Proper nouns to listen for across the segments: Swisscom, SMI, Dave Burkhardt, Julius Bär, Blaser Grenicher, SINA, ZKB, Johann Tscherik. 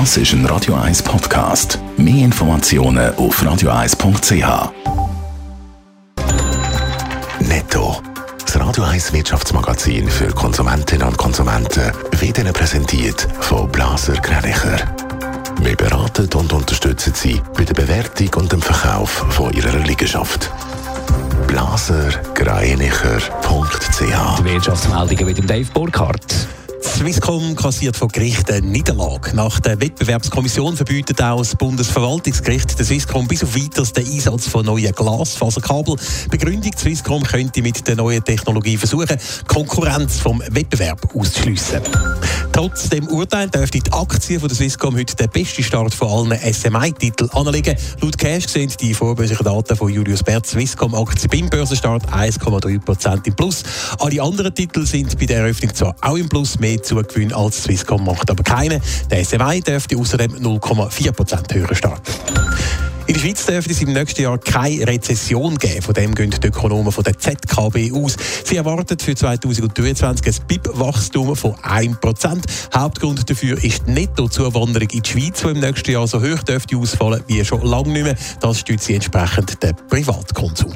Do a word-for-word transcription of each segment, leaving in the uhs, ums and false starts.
Das ist ein Radio eins Podcast. Mehr Informationen auf radio eins punkt c h. Netto. Das Radio eins Wirtschaftsmagazin für Konsumentinnen und Konsumenten wird Ihnen präsentiert von Blaser Grenicher. Wir beraten und unterstützen Sie bei der Bewertung und dem Verkauf von Ihrer Liegenschaft. blaser grenicher punkt c h. Die Wirtschaftsmeldungen mit dem Dave Burkhardt. Swisscom kassiert von Gericht eine Niederlage. Nach der Wettbewerbskommission verbietet auch das Bundesverwaltungsgericht der Swisscom bis auf weiteres den Einsatz von neuen Glasfaserkabeln. Begründung: Swisscom könnte mit der neuen Technologie versuchen, Konkurrenz vom Wettbewerb auszuschliessen. Trotz dem Urteil dürfte die Aktien von der Swisscom heute den besten Start von allen S M I-Titeln anlegen. Laut Cash sehen die vorbörslichen Daten von Julius Bär Swisscom-Aktien beim Börsenstart eins Komma drei Prozent im Plus. Alle anderen Titel sind bei der Eröffnung zwar auch im Plus, mehr Zugewinn als Swisscom macht aber keine. Der S M I dürfte außerdem null Komma vier Prozent höher starten. In der Schweiz dürfte es im nächsten Jahr keine Rezession geben. Von dem gehen die Ökonomen von der Z K B aus. Sie erwarten für zwanzig dreiundzwanzig ein B I P-Wachstum von ein Prozent. Hauptgrund dafür ist die Nettozuwanderung in die Schweiz, die im nächsten Jahr so hoch dürfte ausfallen wie schon lange nicht mehr. Das stützt entsprechend den Privatkonsum.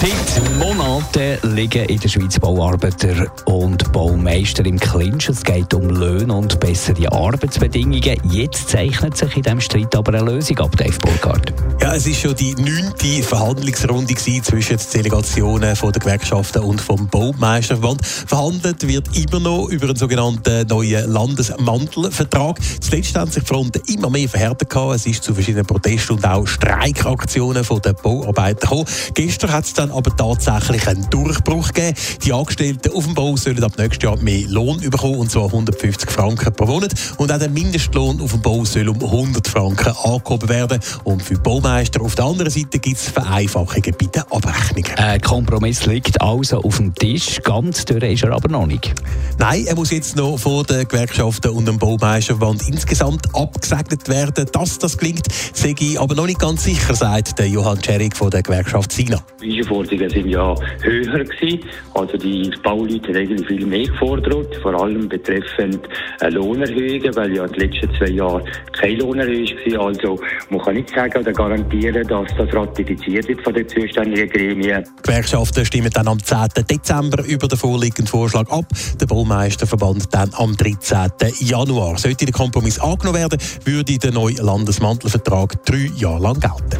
Seit Monaten liegen in der Schweiz Bauarbeiter und Baumeister im Clinch. Es geht um Löhne und bessere Arbeitsbedingungen. Jetzt zeichnet sich in diesem Streit aber eine Lösung ab, Dave Burkhardt. Ja, es war schon die neunte Verhandlungsrunde zwischen den Delegationen von der Gewerkschaften und vom Baumeisterverband. Verhandelt wird immer noch über einen sogenannten neuen Landesmantelvertrag. Zuletzt haben sich die Fronten immer mehr verhärtet. Es ist zu verschiedenen Protesten und auch Streikaktionen der Bauarbeiter gekommen. Gestern hat es dann aber tatsächlich einen Durchbruch gegeben. Die Angestellten auf dem Bau sollen ab nächstem Jahr mehr Lohn bekommen, und zwar hundertfünfzig Franken pro Monat. Und auch der Mindestlohn auf dem Bau soll um hundert Franken angehoben werden. Und für die Baumeister auf der anderen Seite gibt es Vereinfachungen bei den Abrechnungen. Ein Kompromiss liegt also auf dem Tisch. Ganz durch ist er aber noch nicht. Nein, er muss jetzt noch von den Gewerkschaften und dem Baumeisterverband insgesamt abgesegnet werden. Dass das gelingt, sei ich aber noch nicht ganz sicher, sagt der Johann Tscherik von der Gewerkschaft SINA. Die Forderungen waren ja höher gewesen. Also die Bauleute haben eigentlich viel mehr gefordert, vor allem betreffend Lohnerhöhungen, weil ja in den letzten zwei Jahren keine Lohnerhöhung war. Also man kann nicht sagen oder garantieren, dass das ratifiziert wird von den zuständigen Gremien. Die Gewerkschaften stimmen dann am zehnten Dezember über den vorliegenden Vorschlag ab, der Baumeisterverband dann am dreizehnten Januar. Sollte der Kompromiss angenommen werden, würde der neue Landesmantelvertrag drei Jahre lang gelten.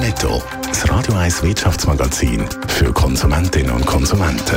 Netto, das Radio eins Wirtschaftsmagazin für Konsumentinnen und Konsumenten.